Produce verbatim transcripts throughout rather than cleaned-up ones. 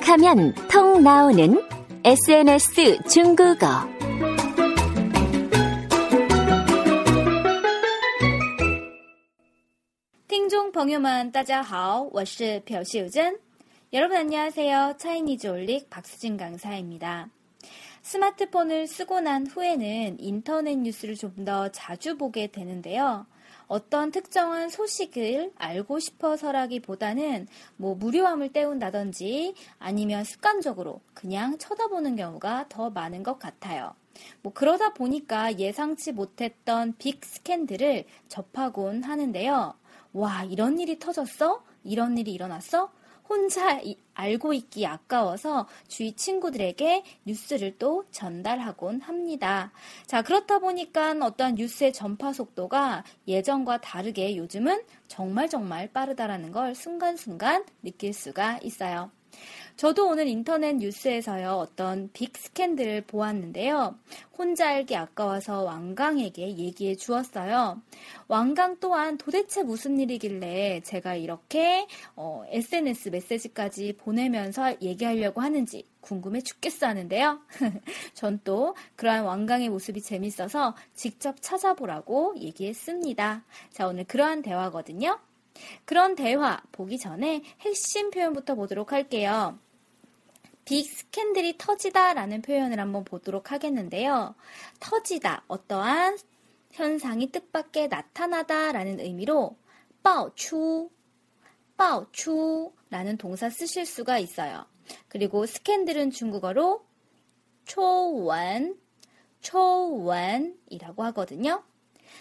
톡하면 톡 나오는 에스엔에스 중국어. 청취자朋友们, 大家好,我是朴秀珍. 여러분 안녕하세요. 차이니즈 올릭 박수진 강사입니다. 스마트폰을 쓰고 난 후에는 인터넷 뉴스를 좀 더 자주 보게 되는데요. 어떤 특정한 소식을 알고 싶어서라기보다는 뭐 무료함을 때운다든지 아니면 습관적으로 그냥 쳐다보는 경우가 더 많은 것 같아요. 뭐 그러다 보니까 예상치 못했던 빅 스캔들을 접하곤 하는데요. 와, 이런 일이 터졌어? 이런 일이 일어났어? 혼자 이, 알고 있기 아까워서 주위 친구들에게 뉴스를 또 전달하곤 합니다. 자, 그렇다 보니까 어떠한 뉴스의 전파 속도가 예전과 다르게 요즘은 정말 정말 빠르다라는 걸 순간순간 느낄 수가 있어요. 저도 오늘 인터넷 뉴스에서요, 어떤 빅 스캔들을 보았는데요. 혼자 알기 아까워서 왕강에게 얘기해 주었어요. 왕강 또한 도대체 무슨 일이길래 제가 이렇게 어, 에스엔에스 메시지까지 보내면서 얘기하려고 하는지 궁금해 죽겠어 하는데요. 전 또 그러한 왕강의 모습이 재밌어서 직접 찾아보라고 얘기했습니다. 자, 오늘 그러한 대화거든요. 그런 대화 보기 전에 핵심 표현부터 보도록 할게요. 빅 스캔들이 터지다 라는 표현을 한번 보도록 하겠는데요. 터지다, 어떠한 현상이 뜻밖의 나타나다 라는 의미로 爆出, 爆出 라는 동사 쓰실 수가 있어요. 그리고 스캔들은 중국어로 초원, 초원이라고 하거든요.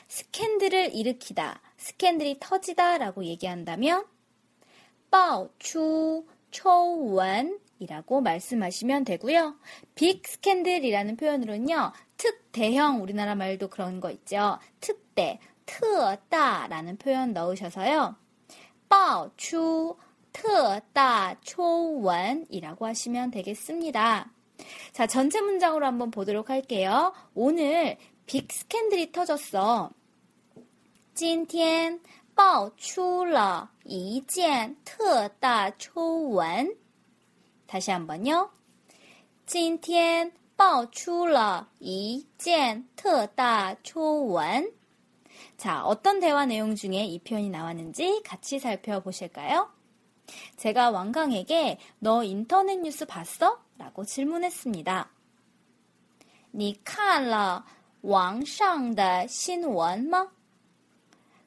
스캔들을 일으키다, 스캔들이 터지다 라고 얘기한다면 爆出丑闻이라고 말씀하시면 되고요. 빅 스캔들이라는 표현으로는요, 특대형, 우리나라 말도 그런 거 있죠. 특대, 특다라는 표현 넣으셔서요, 爆出特大丑闻이라고 하시면 되겠습니다. 자, 전체 문장으로 한번 보도록 할게요. 오늘 빅 스캔들이 터졌어. 今天爆出了一件特大丑闻. 다시 한번요. 今天爆出了一件特大丑闻. 자, 어떤 대화 내용 중에 이 표현이 나왔는지 같이 살펴보실까요? 제가 왕강에게 너 인터넷 뉴스 봤어? 라고 질문했습니다. 你看了网上的新闻吗?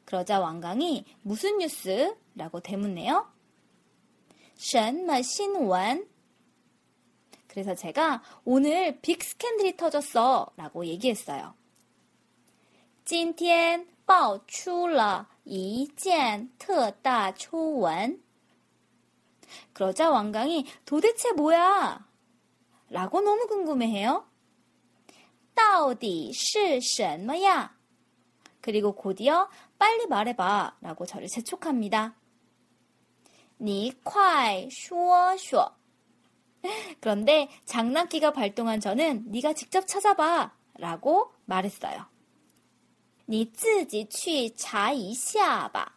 그러자 왕강이 무슨 뉴스? 라고 대묻네요. 什么新闻? 그래서 제가 오늘 빅 스캔들이 터졌어 라고 얘기했어요. 今天爆出了一件特大丑闻. 그러자 왕강이 도대체 뭐야? 라고 너무 궁금해해요. 到底是什么呀? 그리고 곧이어 빨리 말해봐 라고 저를 재촉합니다. 你快说说. 그런데 장난기가 발동한 저는 네가 직접 찾아봐 라고 말했어요. 你自己去查一下吧.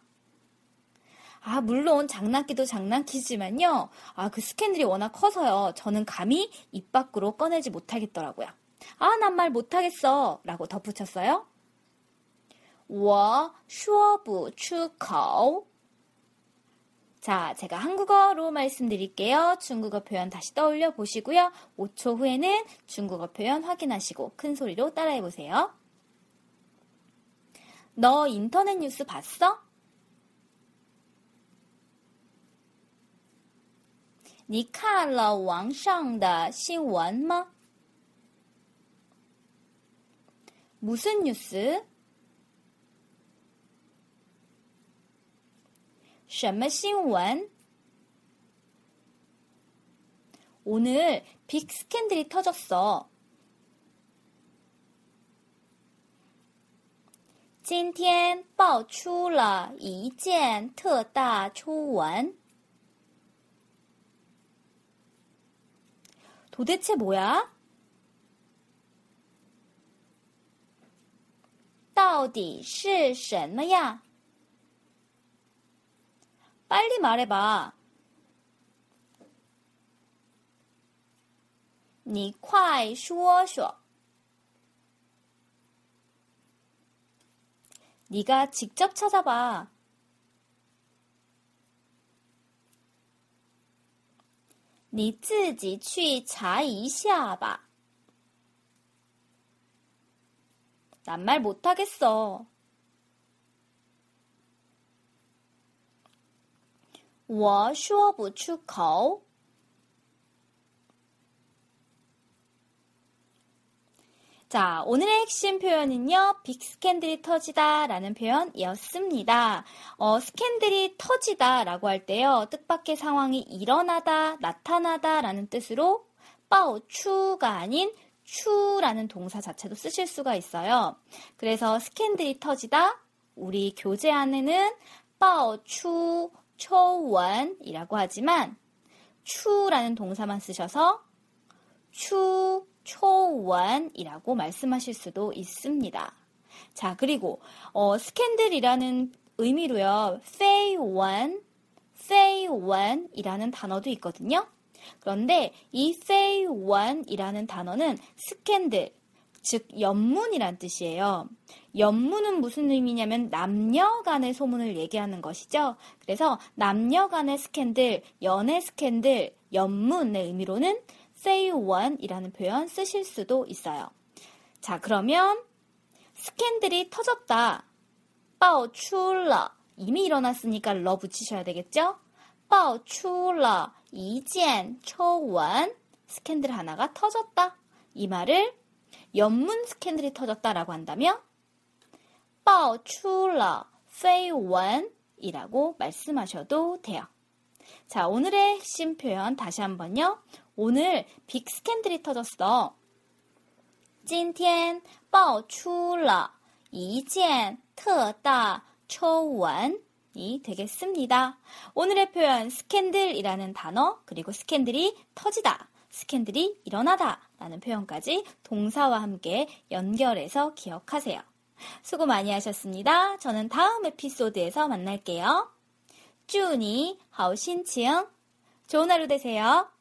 아, 물론 장난기도 장난기지만요, 아, 그 스캔들이 워낙 커서요, 저는 감히 입 밖으로 꺼내지 못하겠더라고요. 아, 난 말 못하겠어 라고 덧붙였어요. 我说不出口. 자, 제가 한국어로 말씀드릴게요. 중국어 표현 다시 떠올려 보시고요. 오 초 후에는 중국어 표현 확인하시고 큰 소리로 따라해 보세요. 너 인터넷 뉴스 봤어? 你看了网上的新闻吗? 무슨 뉴스? 什么新闻? 오늘 빅 스캔들이 터졌어.今天爆出了一件特大丑闻. 도대체 뭐야? 到底是什么呀? 빨리 말해봐. 你快说说. 네가 직접 찾아봐. 你自己去查一下吧. 난 말 못하겠어. 我说不出口. 자, 오늘의 핵심 표현은요, 빅 스캔들이 터지다 라는 표현이었습니다. 어, 스캔들이 터지다 라고 할 때요, 뜻밖의 상황이 일어나다, 나타나다 라는 뜻으로 빠오추가 아닌 추라는 동사 자체도 쓰실 수가 있어요. 그래서 스캔들이 터지다, 우리 교재 안에는 빠오추 초원이라고 하지만 추라는 동사만 쓰셔서 추 초원이라고 말씀하실 수도 있습니다. 자, 그리고 어, 스캔들이라는 의미로요, 페이원, 페이원이라는 단어도 있거든요. 그런데 이 페이원이라는 단어는 스캔들, 즉 연문이란 뜻이에요. 연문은 무슨 의미냐면 남녀 간의 소문을 얘기하는 것이죠. 그래서 남녀 간의 스캔들, 연애 스캔들, 연문의 의미로는 페이원이라는 표현 쓰실 수도 있어요. 자, 그러면 스캔들이 터졌다. 爆出了, 이미 일어났으니까 러 붙이셔야 되겠죠? 爆出了一件丑闻, 스캔들 하나가 터졌다. 이 말을 연문 스캔들이 터졌다라고 한다면 爆出了绯闻이라고 말씀하셔도 돼요. 자, 오늘의 핵심 표현 다시 한번요. 오늘 빅 스캔들이 터졌어. 今天爆出了一件特大丑闻이 되겠습니다. 오늘의 표현 스캔들이라는 단어, 그리고 스캔들이 터지다, 스캔들이 일어나다 라는 표현까지 동사와 함께 연결해서 기억하세요. 수고 많이 하셨습니다. 저는 다음 에피소드에서 만날게요. 쭈니 하오신칭, 좋은 하루 되세요.